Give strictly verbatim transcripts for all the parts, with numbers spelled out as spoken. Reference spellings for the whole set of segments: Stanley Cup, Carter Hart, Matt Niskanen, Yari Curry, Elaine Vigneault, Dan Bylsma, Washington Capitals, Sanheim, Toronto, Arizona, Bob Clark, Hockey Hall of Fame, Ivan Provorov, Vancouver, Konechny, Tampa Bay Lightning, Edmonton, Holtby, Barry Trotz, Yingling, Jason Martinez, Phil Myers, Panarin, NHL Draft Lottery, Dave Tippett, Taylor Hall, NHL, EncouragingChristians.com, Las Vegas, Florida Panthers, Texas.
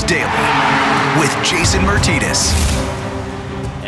Panthers Daily with Jason Martinez.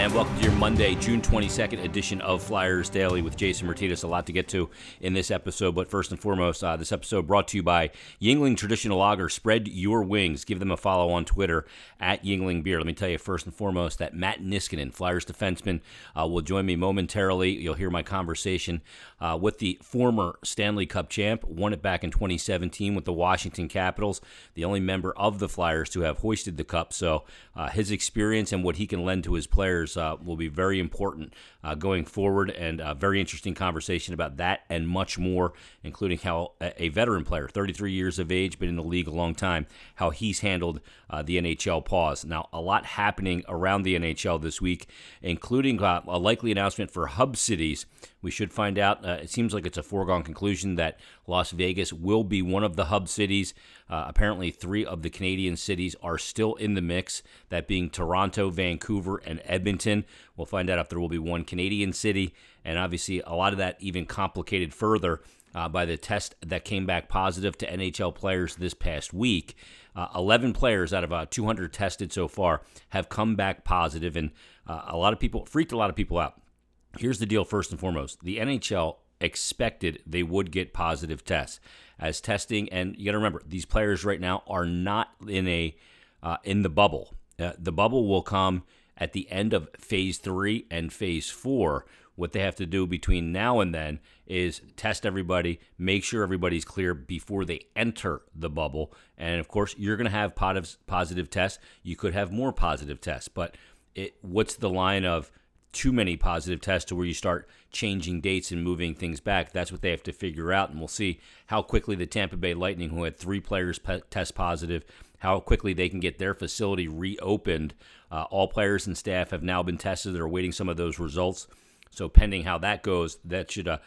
And welcome to your Monday, June twenty-second edition of Flyers Daily with Jason Martinez. A lot to get to in this episode, but first and foremost, uh, this episode brought to you by Yingling Traditional Lager. Spread your wings. Give them a follow on Twitter at Yingling Beer. Let me tell you first and foremost that Matt Niskanen, Flyers defenseman, uh, will join me momentarily. You'll hear my conversation uh, with the former Stanley Cup champ. Won it back in twenty seventeen with the Washington Capitals, the only member of the Flyers to have hoisted the cup. So uh, his experience and what he can lend to his players Uh, will be very important uh, going forward, and a very interesting conversation about that and much more, including how a veteran player, thirty-three years of age, been in the league a long time, how he's handled uh, the N H L pause. Now, a lot happening around the N H L this week, including uh, a likely announcement for hub cities. We should find out. Uh, it seems like it's a foregone conclusion that Las Vegas will be one of the hub cities. Uh, apparently, three of the Canadian cities are still in the mix, that being Toronto, Vancouver, and Edmonton. We'll find out if there will be one Canadian city, and obviously a lot of that even complicated further uh, by the test that came back positive to N H L players this past week. Uh, eleven players out of uh, two hundred tested so far have come back positive, and uh, a lot of people freaked a lot of people out. Here's the deal first and foremost. The N H L expected they would get positive tests as testing, and you got to remember, these players right now are not in a uh, in the bubble. Uh, the bubble will come at the end of phase three and phase four. What they have to do between now and then is test everybody, make sure everybody's clear before they enter the bubble, and of course, you're going to have positive tests. You could have more positive tests, but it what's the line of too many positive tests to where you start changing dates and moving things back? That's what they have to figure out, and we'll see how quickly the Tampa Bay Lightning, who had three players pe- test positive, how quickly they can get their facility reopened. Uh, all players and staff have now been tested. They're awaiting some of those results. So pending how that goes, that should, uh,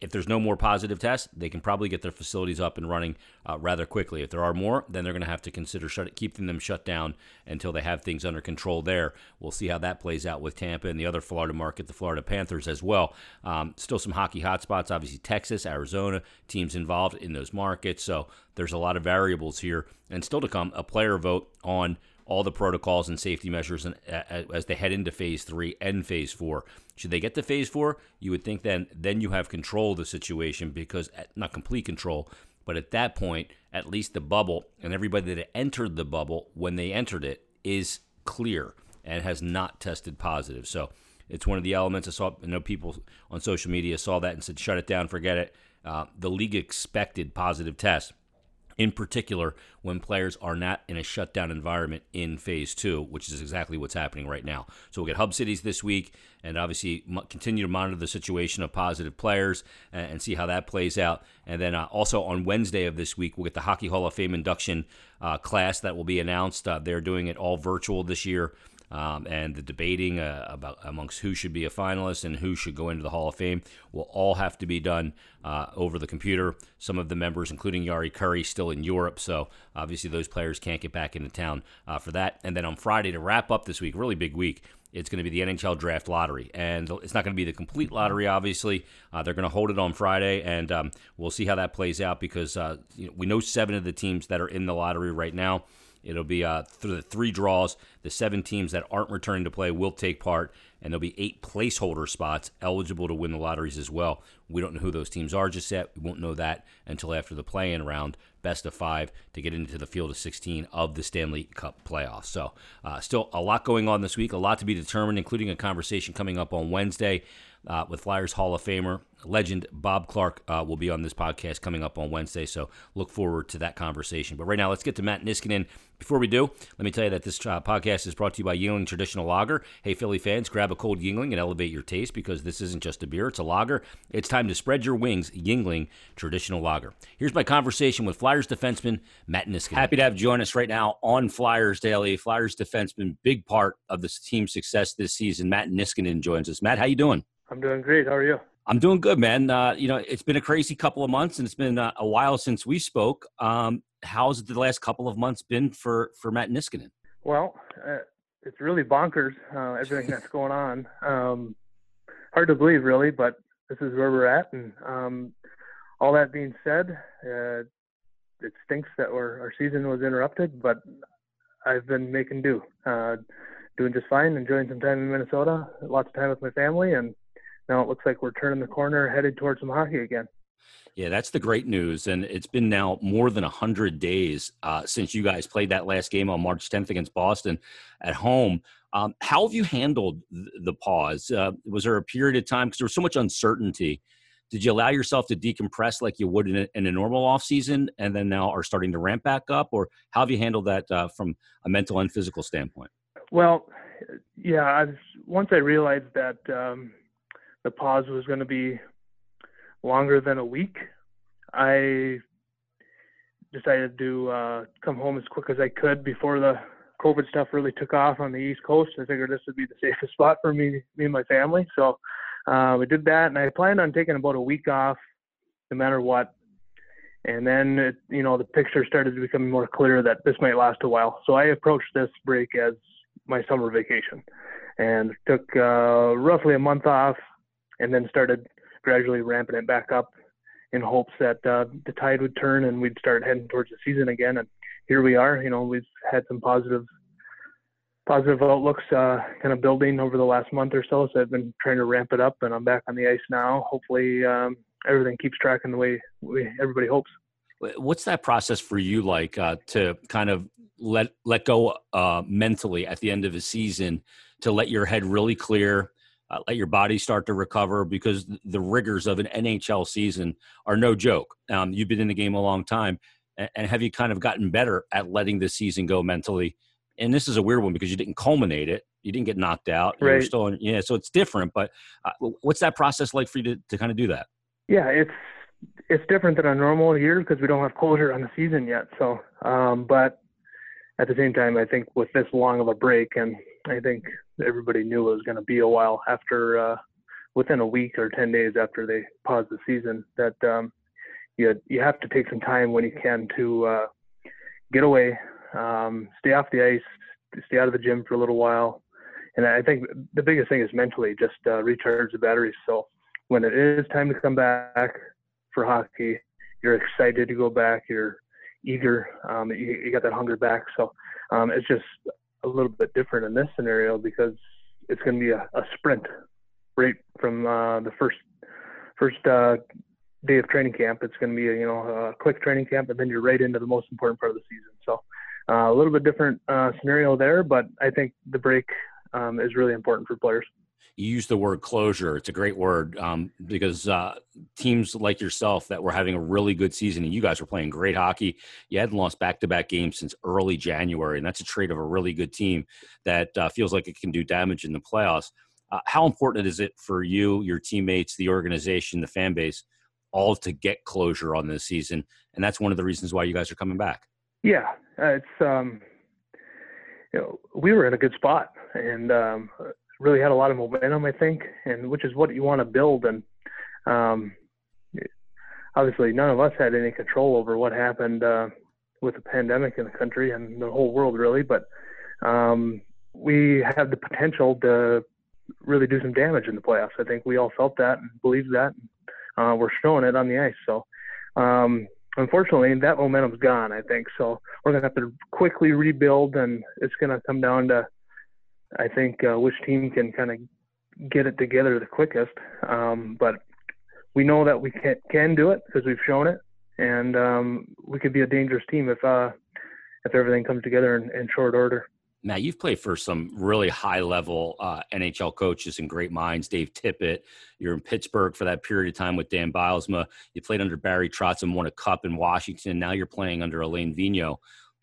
if there's no more positive tests, they can probably get their facilities up and running uh, rather quickly. If there are more, then they're going to have to consider shut, keeping them shut down until they have things under control there. We'll see how that plays out with Tampa and the other Florida market, the Florida Panthers as well. Um, still some hockey hotspots, obviously Texas, Arizona, teams involved in those markets. So there's a lot of variables here. And still to come, a player vote on all the protocols and safety measures and as they head into phase three and phase four. Should they get to phase four, you would think then then you have control of the situation, because not complete control, but at that point, at least the bubble and everybody that entered the bubble when they entered it is clear and has not tested positive. So it's one of the elements. I saw, I know people on social media saw that and said, shut it down, forget it. Uh, the league expected positive tests, in particular when players are not in a shutdown environment in phase two, which is exactly what's happening right now. So we'll get hub cities this week, and obviously continue to monitor the situation of positive players and see how that plays out. And then uh, also on Wednesday of this week, we'll get the Hockey Hall of Fame induction uh, class that will be announced. Uh, they're doing it all virtual this year. Um, and the debating uh, about amongst who should be a finalist and who should go into the Hall of Fame will all have to be done uh, over the computer. Some of the members, including Yari Curry, still in Europe, so obviously those players can't get back into town uh, for that. And then on Friday, to wrap up this week, really big week, it's going to be the N H L Draft Lottery. And it's not going to be the complete lottery, obviously. Uh, they're going to hold it on Friday, and um, we'll see how that plays out, because uh, you know, we know seven of the teams that are in the lottery right now. It'll be uh, through the three draws. The seven teams that aren't returning to play will take part, and there'll be eight placeholder spots eligible to win the lotteries as well. We don't know who those teams are just yet. We won't know that until after the play-in round, best of five, to get into the field of sixteen of the Stanley Cup playoffs. So uh, still a lot going on this week, a lot to be determined, including a conversation coming up on Wednesday uh, with Flyers Hall of Famer legend Bob Clark uh, will be on this podcast coming up on Wednesday. So look forward to that conversation. But right now, let's get to Matt Niskanen. Before we do, let me tell you that this uh, podcast is brought to you by Yingling Traditional Lager. Hey, Philly fans, grab a cold Yingling and elevate your taste, because this isn't just a beer, it's a lager. It's time to spread your wings, Yingling Traditional Lager. Here's my conversation with Flyers defenseman Matt Niskanen. Happy to have you join us right now on Flyers Daily. Flyers defenseman, big part of this team's success this season, Matt Niskanen joins us. Matt, how you doing? I'm doing great. How are you? I'm doing good, man. Uh, you know, it's been a crazy couple of months, and it's been uh, a while since we spoke. Um, how's the last couple of months been for, for Matt Niskanen? Well, uh, it's really bonkers, uh, everything that's going on. Um, hard to believe, really, but this is where we're at. And um, all that being said, uh, it stinks that our our season was interrupted, but I've been making do, uh, doing just fine, enjoying some time in Minnesota, lots of time with my family, and now it looks like we're turning the corner, headed towards some hockey again. Yeah, that's the great news, and it's been now more than one hundred days uh, since you guys played that last game on March tenth against Boston at home. Um, how have you handled the pause? Uh, was there a period of time, because there was so much uncertainty, did you allow yourself to decompress like you would in a, in a normal offseason, and then now are starting to ramp back up? Or how have you handled that uh, from a mental and physical standpoint? Well, yeah, I've, once I realized that um, the pause was going to be longer than a week, I decided to uh, come home as quick as I could before the COVID stuff really took off on the East Coast. I figured this would be the safest spot for me, me and my family. So uh, we did that, and I planned on taking about a week off no matter what. And then, it, you know, the picture started to become more clear that this might last a while. So I approached this break as my summer vacation and took uh, roughly a month off, and then started gradually ramping it back up in hopes that uh, the tide would turn and we'd start heading towards the season again. And here we are. You know, we've had some positive, positive outlooks uh, kind of building over the last month or so. So I've been trying to ramp it up, and I'm back on the ice now. Hopefully um, everything keeps tracking the way we, everybody hopes. What's that process for you like uh, to kind of let, let go uh, mentally at the end of a season, to let your head really clear, Uh, let your body start to recover, because the rigors of an N H L season are no joke. Um, you've been in the game a long time, and, and have you kind of gotten better at letting the season go mentally? And this is a weird one because you didn't culminate it. You didn't get knocked out. Right. You're still in, yeah, so it's different, but uh, what's that process like for you to, to kind of do that? Yeah, it's it's different than a normal year because we don't have closure on the season yet. So, um, but at the same time, I think with this long of a break, and I think everybody knew it was going to be a while after, uh, within a week or ten days after they paused the season, that um, you had, you have to take some time when you can to uh, get away, um, stay off the ice, stay out of the gym for a little while. And I think the biggest thing is mentally just uh, recharge the batteries. So when it is time to come back for hockey, you're excited to go back. You're eager. Um, you, you got that hunger back. So um, it's just a little bit different in this scenario because it's going to be a, a sprint right from uh, the first first uh, day of training camp. It's going to be a, you know, a quick training camp, and then you're right into the most important part of the season. So uh, a little bit different uh, scenario there, but I think the break um, is really important for players. You use the word closure. It's a great word um, because uh, teams like yourself that were having a really good season, and you guys were playing great hockey, you hadn't lost back-to-back games since early January, and that's a trait of a really good team that uh, feels like it can do damage in the playoffs. Uh, how important is it for you, your teammates, the organization, the fan base, all to get closure on this season? And that's one of the reasons why you guys are coming back. Yeah, it's um, you know, we were in a good spot, and um, – really had a lot of momentum, I think, and which is what you want to build. And um, obviously none of us had any control over what happened uh, with the pandemic in the country and the whole world, really. But um, we have the potential to really do some damage in the playoffs. I think we all felt that and believed that. Uh, we're showing it on the ice. So um, unfortunately, that momentum's gone, I think. So we're going to have to quickly rebuild, and it's going to come down to, I think, uh, which team can kind of get it together the quickest. Um, but we know that we can, can do it because we've shown it. And um, we could be a dangerous team if uh, if everything comes together in, in short order. Matt, you've played for some really high-level uh, N H L coaches and great minds. Dave Tippett, you're in Pittsburgh for that period of time with Dan Bylsma. You played under Barry Trotz and won a cup in Washington. Now you're playing under Elaine Vigneault.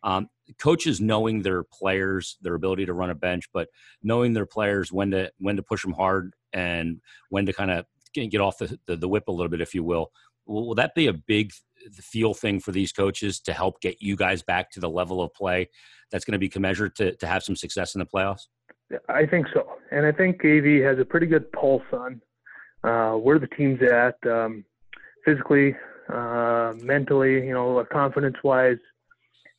Um, coaches knowing their players, their ability to run a bench, but knowing their players when to when to push them hard and when to kind of get off the, the, the whip a little bit, if you will. will. Will that be a big feel thing for these coaches to help get you guys back to the level of play that's going to be commensurate to, to have some success in the playoffs? I think so. And I think A V has a pretty good pulse on uh, where the team's at um, physically, uh, mentally, you know, confidence-wise,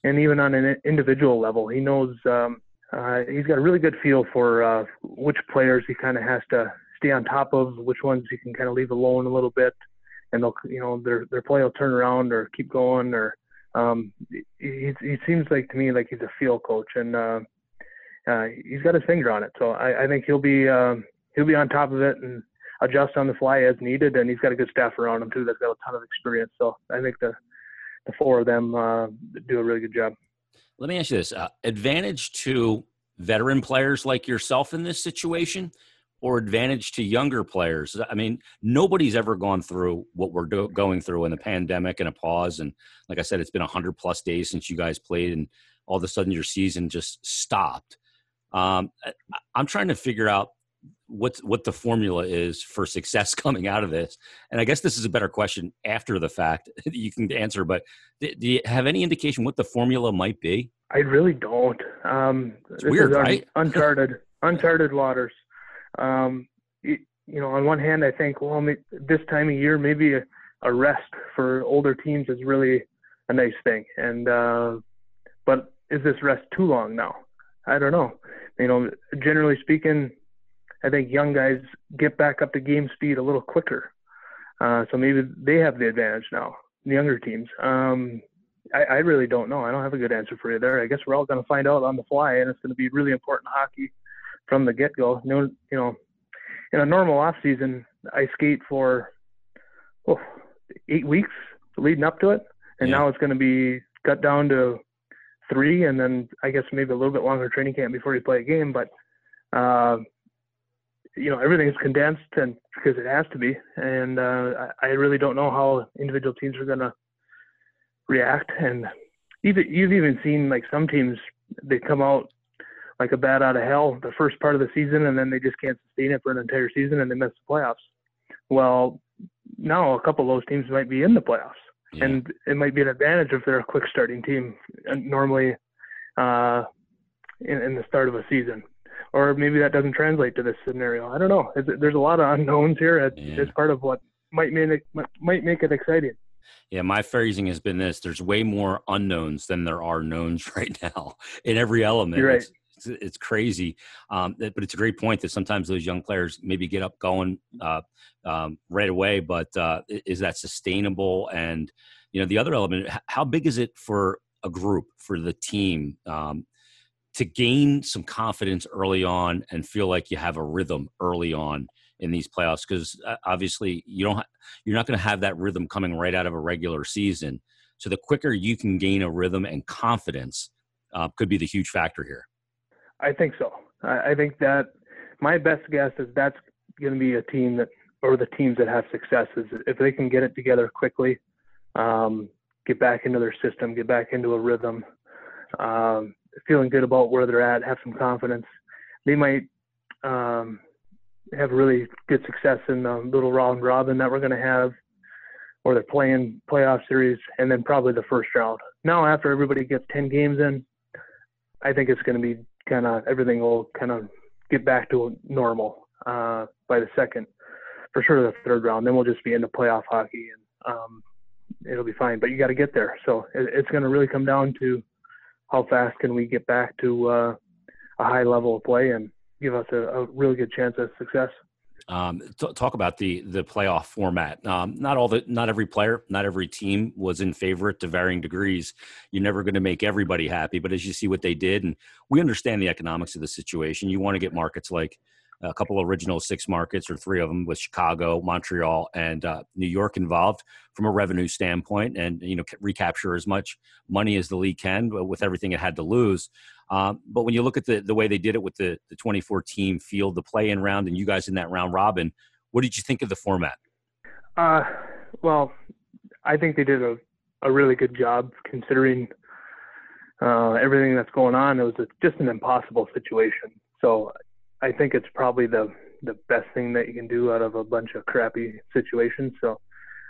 and even on an individual level. He knows um, uh, he's got a really good feel for uh, which players he kind of has to stay on top of, which ones he can kind of leave alone a little bit, and they'll, you know, their their play will turn around or keep going, or um, it, it seems like to me like he's a field coach, and uh, uh, he's got his finger on it. So I, I think he'll be um, he'll be on top of it and adjust on the fly as needed. And he's got a good staff around him too that's got a ton of experience. So I think the the four of them uh, do a really good job. Let me ask you this: uh, advantage to veteran players like yourself in this situation, or advantage to younger players? I mean, nobody's ever gone through what we're do- going through in the pandemic and a pause. And like I said, it's been one hundred plus days since you guys played, and all of a sudden your season just stopped. Um, I'm trying to figure out what, what the formula is for success coming out of this. And I guess this is a better question after the fact that you can answer, but do you have any indication what the formula might be? I really don't. Um, it's this weird, is un- right? uncharted, uncharted waters. Um, it, you know, on one hand, I think, well, this time of year, maybe a, a rest for older teams is really a nice thing. And, uh, but is this rest too long now? I don't know. You know, generally speaking, I think young guys get back up to game speed a little quicker. Uh, so maybe they have the advantage now, the younger teams. Um, I, I really don't know. I don't have a good answer for you there. I guess we're all going to find out on the fly, and it's going to be really important hockey from the get-go. No, you know, in a normal off season, I skate for oh, eight weeks leading up to it, and yeah. Now it's going to be cut down to three, and then I guess maybe a little bit longer training camp before you play a game. But uh, you know, everything's condensed, and because it has to be. And uh, I, I really don't know how individual teams are going to react. And even you've even seen like some teams, they come out like a bat out of hell the first part of the season, and then they just can't sustain it for an entire season, and they miss the playoffs. Well, now a couple of those teams might be in the playoffs, yeah. And it might be an advantage if they're a quick starting team normally uh, in, in the start of a season. Or maybe that doesn't translate to this scenario. I don't know. It's, there's a lot of unknowns here. It's, yeah. it's part of what might make it, might make it exciting. Yeah, my phrasing has been this. There's way more unknowns than there are knowns right now in every element. You're right. It's, It's crazy, um, but it's a great point that sometimes those young players maybe get up going uh, um, right away, but uh, is that sustainable? And, you know, the other element, how big is it for a group, for the team, um, to gain some confidence early on and feel like you have a rhythm early on in these playoffs? Because obviously you don't, ha- you're not going to have that rhythm coming right out of a regular season. So the quicker you can gain a rhythm and confidence uh, could be the huge factor here. I think so. I think that my best guess is that's going to be a team that, or the teams that have success, is if they can get it together quickly, um, get back into their system, get back into a rhythm, um, feeling good about where they're at, have some confidence. They might um, have really good success in the little round robin that we're going to have, or they're playing playoff series, and then probably the first round. Now, after everybody gets ten games in, I think it's going to be kind of everything will kind of get back to normal uh, by the second, for sure the third round. Then we'll just be into playoff hockey, and um, it'll be fine. But you got to get there. So it, it's going to really come down to how fast can we get back to uh, a high level of play and give us a, a really good chance of success. Um, t- talk about the the playoff format. Um, not all the, not every player, not every team was in favor to varying degrees. You're never going to make everybody happy, but as you see what they did, and we understand the economics of the situation. You want to get markets like a couple of original six markets, or three of them, with Chicago, Montreal, and uh, New York involved from a revenue standpoint, and you know recapture as much money as the league can with everything it had to lose. Um, but when you look at the, the way they did it with the, the twenty-four team field, the play-in round, and you guys in that round robin, what did you think of the format? Uh, well, I think they did a, a really good job considering uh, everything that's going on. It was a, just an impossible situation. So I think it's probably the, the best thing that you can do out of a bunch of crappy situations. So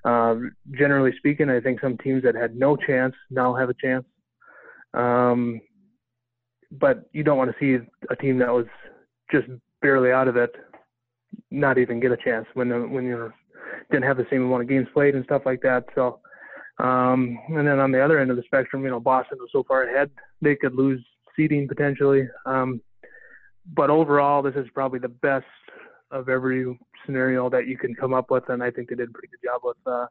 uh, generally speaking, I think some teams that had no chance now have a chance. Um But you don't want to see a team that was just barely out of it not even get a chance when the, when you didn't have the same amount of games played and stuff like that. So, um, and then on the other end of the spectrum, you know, Boston was so far ahead they could lose seeding potentially. Um, but overall, this is probably the best of every scenario that you can come up with, and I think they did a pretty good job with uh,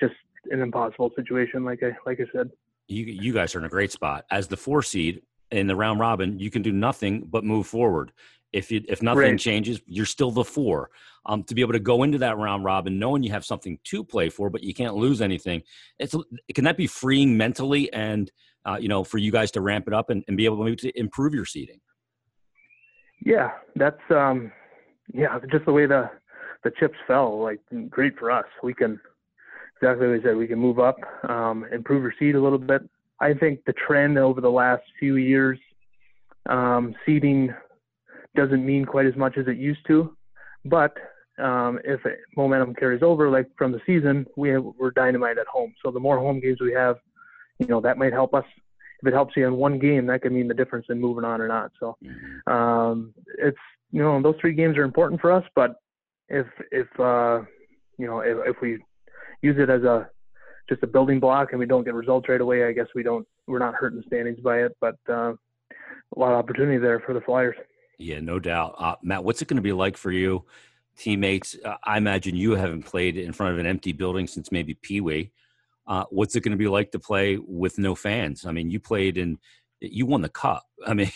just an impossible situation, like I like I said. you you guys are in a great spot. As the four seed in the round robin, you can do nothing but move forward. If you, if nothing right. changes, you're still the four. Um, to be able to go into that round robin knowing you have something to play for, but you can't lose anything. It's can that be freeing mentally and uh, you know, for you guys to ramp it up and, and be able to, maybe to improve your seeding? Yeah, that's um, yeah, just the way the the chips fell. Like, great for us. We can exactly what I said. We can move up, um, improve your seed a little bit. I think the trend over the last few years, um, seeding doesn't mean quite as much as it used to, but um, if it, momentum carries over, like from the season, we have, we're dynamite at home. So the more home games we have, you know, that might help us. If it helps you in one game, that could mean the difference in moving on or not. So um, it's, you know, those three games are important for us, but if, if uh, you know, if, if we use it as a, just a building block and we don't get results right away, I guess we don't, we're not hurting standings by it, but uh, a lot of opportunity there for the Flyers. Yeah, no doubt. Uh, Matt, what's it going to be like for you, teammates? Uh, I imagine you haven't played in front of an empty building since maybe Pee Wee. Uh, what's it going to be like to play with no fans? I mean, you played and you won the cup. I mean,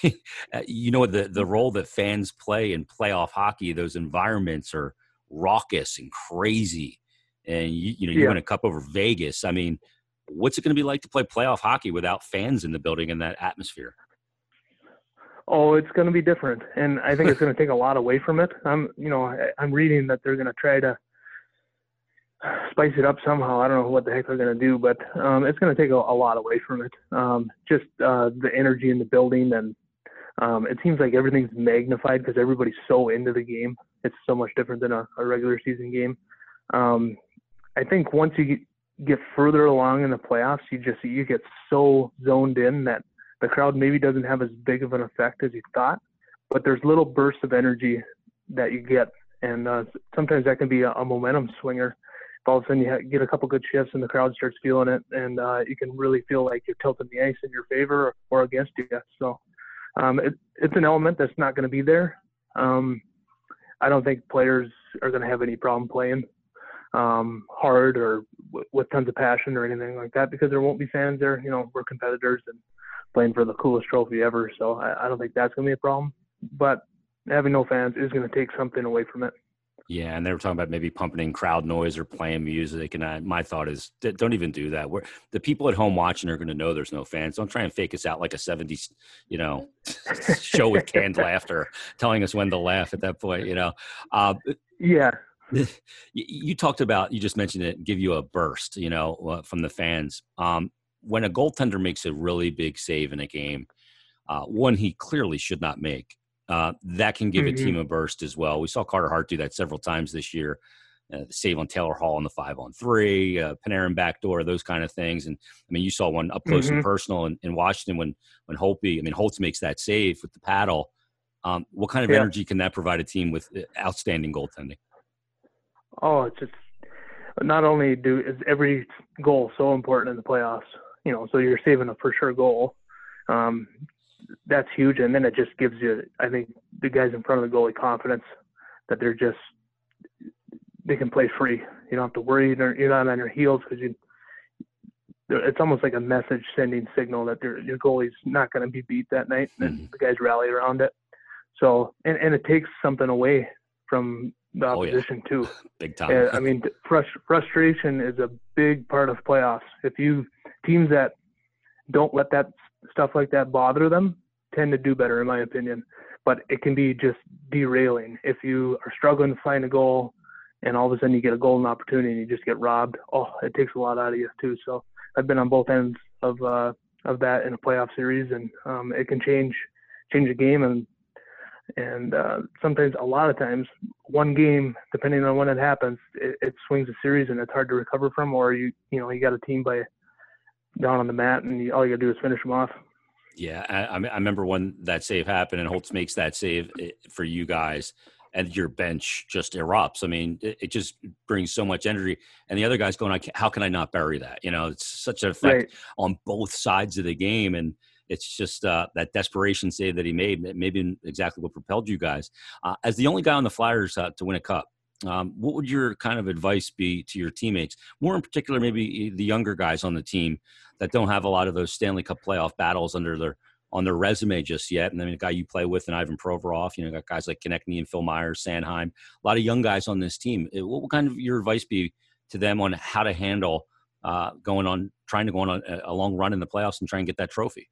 you know, the, the role that fans play in playoff hockey, those environments are raucous and crazy. And, you, you know, you yeah. won a cup over Vegas. I mean, what's it going to be like to play playoff hockey without fans in the building in that atmosphere? Oh, it's going to be different, and I think it's going to take a lot away from it. I'm, you know, I, I'm reading that they're going to try to spice it up somehow. I don't know what the heck they're going to do, but um, it's going to take a, a lot away from it. Um, just uh, the energy in the building, and um, it seems like everything's magnified because everybody's so into the game. It's so much different than a, a regular season game. Um, I think once you get further along in the playoffs, you just you get so zoned in that the crowd maybe doesn't have as big of an effect as you thought, but there's little bursts of energy that you get. And uh, sometimes that can be a, a momentum swinger. If all of a sudden you ha- get a couple good shifts and the crowd starts feeling it, and uh, you can really feel like you're tilting the ice in your favor or, or against you. So um, it, it's an element that's not going to be there. Um, I don't think players are going to have any problem playing um, hard or w- with tons of passion or anything like that, because there won't be fans there. You know, we're competitors and playing for the coolest trophy ever, so I, I don't think that's going to be a problem. But having no fans is going to take something away from it. Yeah, and they were talking about maybe pumping in crowd noise or playing music, and I, my thought is don't even do that. We're, the people at home watching are going to know there's no fans. Don't try and fake us out like a seventies, you know, show with canned laughter, telling us when to laugh at that point, you know. Uh, yeah. You talked about, you just mentioned it, give you a burst, you know, uh, from the fans. Um When a goaltender makes a really big save in a game, uh, one he clearly should not make, uh, that can give mm-hmm. a team a burst as well. We saw Carter Hart do that several times this year, uh, the save on Taylor Hall on the five-on-three, uh, Panarin backdoor, those kind of things. And, I mean, you saw one up close mm-hmm. and personal in, in Washington when when Holtby, I mean, Holtz makes that save with the paddle. Um, what kind of yeah. energy can that provide a team with outstanding goaltending? Oh, it's just not only do is every goal so important in the playoffs, you know, so you're saving a for sure goal. Um, that's huge. And then it just gives you, I think, the guys in front of the goalie confidence that they're just, they can play free. You don't have to worry. You're not on your heels because you, it's almost like a message sending signal that your goalie's not going to be beat that night. And mm-hmm. the guys rally around it. So, and, and it takes something away from the opposition oh, yeah. too. Big time. And, I mean, frust- frustration is a big part of playoffs. If you, teams that don't let that stuff like that bother them tend to do better, in my opinion. But it can be just derailing. If you are struggling to find a goal and all of a sudden you get a golden opportunity and you just get robbed, oh, it takes a lot out of you too. So I've been on both ends of uh, of that in a playoff series, and um, it can change change a game. And and uh, sometimes, a lot of times, one game, depending on when it happens, it, it swings a series and it's hard to recover from. Or you you know you got a team by down on the mat, and all you gotta do is finish them off. Yeah, I, I remember when that save happened, and Holtz makes that save for you guys, and your bench just erupts. I mean, it, it just brings so much energy, and the other guy's going, I can't, "How can I not bury that?" You know, it's such an effect right. on both sides of the game, and it's just uh, that desperation save that he made, maybe exactly what propelled you guys. Uh, as the only guy on the Flyers uh, to win a cup, Um, what would your kind of advice be to your teammates, more in particular, maybe the younger guys on the team that don't have a lot of those Stanley Cup playoff battles under their on their resume just yet? And then the guy you play with, and Ivan Provorov, you know, got guys like Konechny and Phil Myers, Sanheim, a lot of young guys on this team. What would kind of your advice be to them on how to handle uh, going on, trying to go on a, a long run in the playoffs and try and get that trophy?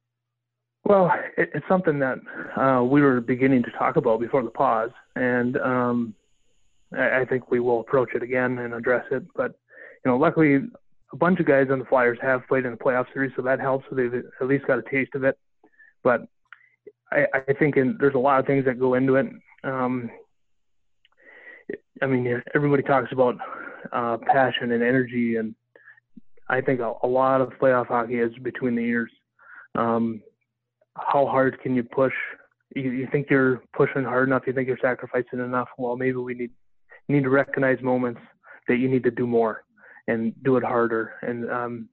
Well, it, it's something that uh, we were beginning to talk about before the pause, and um, I, I think we will approach it again and address it. But you know, luckily, a bunch of guys on the Flyers have played in the playoff series, so that helps. So they've at least got a taste of it. But I, I think in, there's a lot of things that go into it. Um, I mean, everybody talks about uh, passion and energy, and I think a, a lot of playoff hockey is between the ears. Um, how hard can you push? You, you think you're pushing hard enough? You think you're sacrificing enough? Well, maybe we need need to recognize moments that you need to do more and do it harder. And um,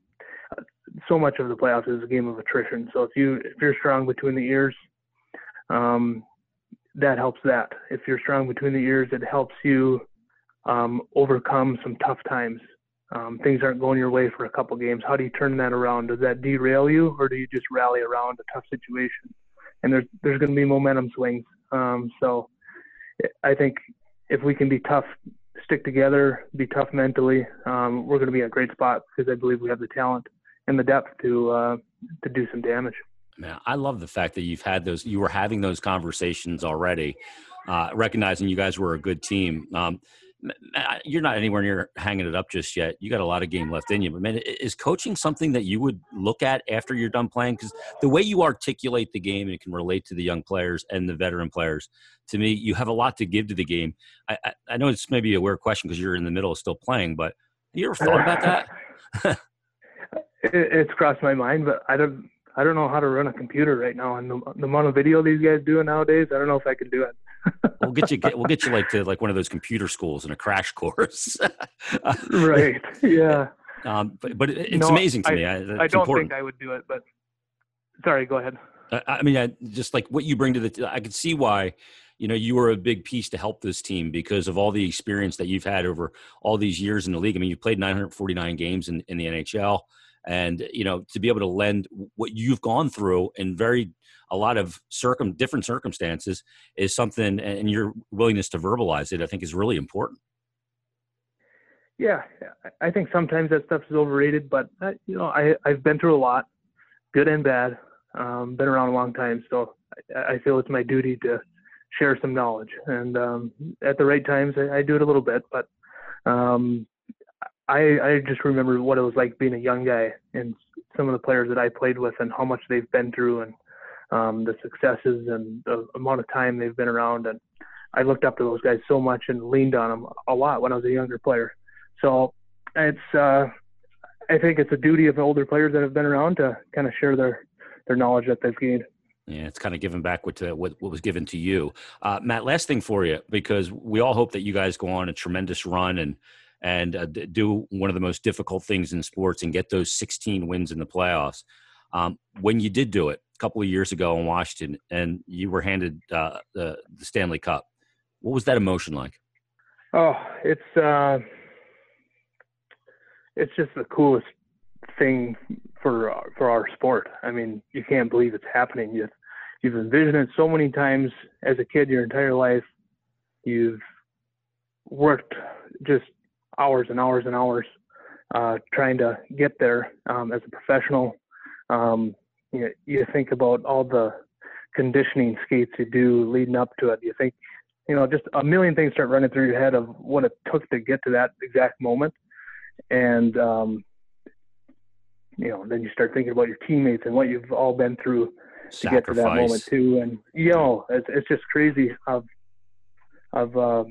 so much of the playoffs is a game of attrition. So if you if you're strong between the ears, um, that helps that. If you're strong between the ears, it helps you um, overcome some tough times. Um, things aren't going your way for a couple games. How do you turn that around? Does that derail you, or do you just rally around a tough situation? And there's there's going to be momentum swings. Um, so I think if we can be tough, stick together, be tough mentally, um, we're going to be in a great spot, because I believe we have the talent and the depth to uh, to do some damage. Man, I love the fact that you've had those. You were having those conversations already, uh, recognizing you guys were a good team. Um, You're not anywhere near hanging it up just yet. You got a lot of game left in you. But, man, is coaching something that you would look at after you're done playing? Because the way you articulate the game and can relate to the young players and the veteran players, to me, you have a lot to give to the game. I, I, I know it's maybe a weird question because you're in the middle of still playing, but have you ever thought about that? it, it's crossed my mind, but I don't, I don't know how to run a computer right now. And the, the amount of video these guys do nowadays, I don't know if I can do it. we'll get you. We'll get you like to like one of those computer schools in a crash course. Right. Yeah. Um, but but it's no, amazing to I, me. I, I don't important. think I would do it. But sorry, go ahead. I, I mean, I, just like what you bring to the. I could see why, you know, you were a big piece to help this team because of all the experience that you've had over all these years in the league. I mean, you played nine hundred forty-nine games in, in the N H L, and you know, to be able to lend what you've gone through in very a lot of circum different circumstances is something, and your willingness to verbalize it, I think, is really important. Yeah. I think sometimes that stuff is overrated, but uh, you know, I I've been through a lot, good and bad, um, been around a long time. So I, I feel it's my duty to share some knowledge, and um, at the right times I, I do it a little bit, but um, I, I just remember what it was like being a young guy and some of the players that I played with and how much they've been through, and Um, the successes and the amount of time they've been around. And I looked up to those guys so much and leaned on them a lot when I was a younger player. So it's, uh, I think it's a duty of older players that have been around to kind of share their, their knowledge that they've gained. Yeah, it's kind of giving back what, to, what what was given to you. Uh, Matt, last thing for you, because we all hope that you guys go on a tremendous run and, and uh, do one of the most difficult things in sports and get those sixteen wins in the playoffs. Um, when you did do it, couple of years ago in Washington, and you were handed uh, the, the Stanley Cup. What was that emotion like? Oh, it's uh, it's just the coolest thing for for our sport. I mean, you can't believe it's happening. You've, you've envisioned it so many times as a kid, your entire life. You've worked just hours and hours and hours uh, trying to get there um, as a professional. Um, You know, you think about all the conditioning skates you do leading up to it. You think, you know, just a million things start running through your head of what it took to get to that exact moment. And, um, you know, then you start thinking about your teammates and what you've all been through to get to that moment too. And, you know, it's, it's just crazy of, of uh,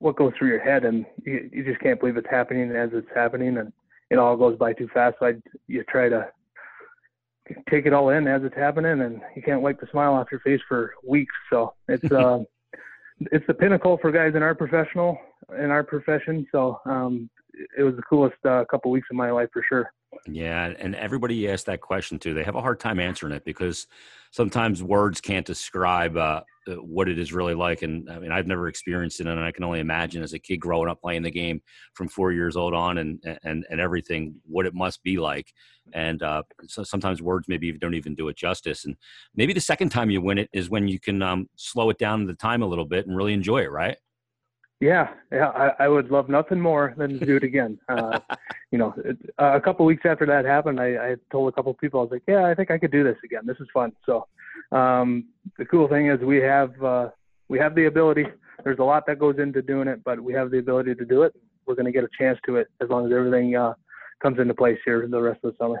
what goes through your head, and you, you just can't believe it's happening as it's happening, and it all goes by too fast. So I, you try to take it all in as it's happening, and you can't wipe the smile off your face for weeks. So it's uh, it's the pinnacle for guys in our professional in our profession. So um, it was the coolest uh, couple weeks of my life for sure. Yeah, and everybody you ask that question to, they have a hard time answering it because sometimes words can't describe uh, what it is really like. And I mean, I've never experienced it, and I can only imagine as a kid growing up playing the game from four years old on and and, and everything, what it must be like. And uh, so sometimes words maybe don't even do it justice. And maybe the second time you win it is when you can um, slow it down the time a little bit and really enjoy it, right? Yeah, yeah, I, I would love nothing more than to do it again. Uh, you know, it, uh, a couple of weeks after that happened, I, I told a couple of people, I was like, yeah, I think I could do this again. This is fun. So um, the cool thing is we have uh, we have the ability. There's a lot that goes into doing it, but we have the ability to do it. We're going to get a chance to it as long as everything uh, comes into place here the rest of the summer.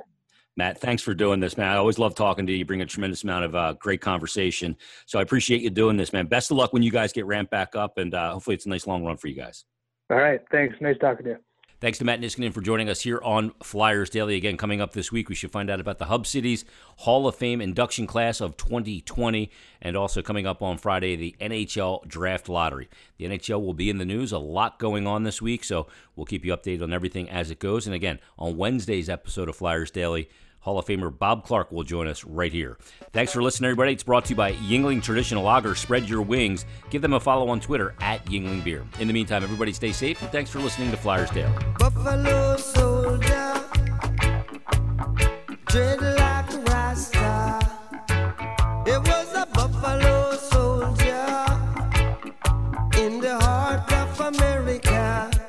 Matt, thanks for doing this, man. I always love talking to you. You bring a tremendous amount of uh, great conversation. So I appreciate you doing this, man. Best of luck when you guys get ramped back up, and uh, hopefully it's a nice long run for you guys. All right. Thanks. Nice talking to you. Thanks to Matt Niskanen for joining us here on Flyers Daily. Again, coming up this week, we should find out about the Hub Cities Hall of Fame induction class of twenty twenty, and also coming up on Friday, the N H L Draft Lottery. The N H L will be in the news, a lot going on this week, so we'll keep you updated on everything as it goes. And again, on Wednesday's episode of Flyers Daily, Hall of Famer Bob Clark will join us right here. Thanks for listening, everybody. It's brought to you by Yingling Traditional Lager. Spread your wings. Give them a follow on Twitter at Yingling Beer. In the meantime, everybody stay safe, and thanks for listening to Flyers Daily. Buffalo soldier, dread like a rasta. It was a buffalo soldier in the heart of America.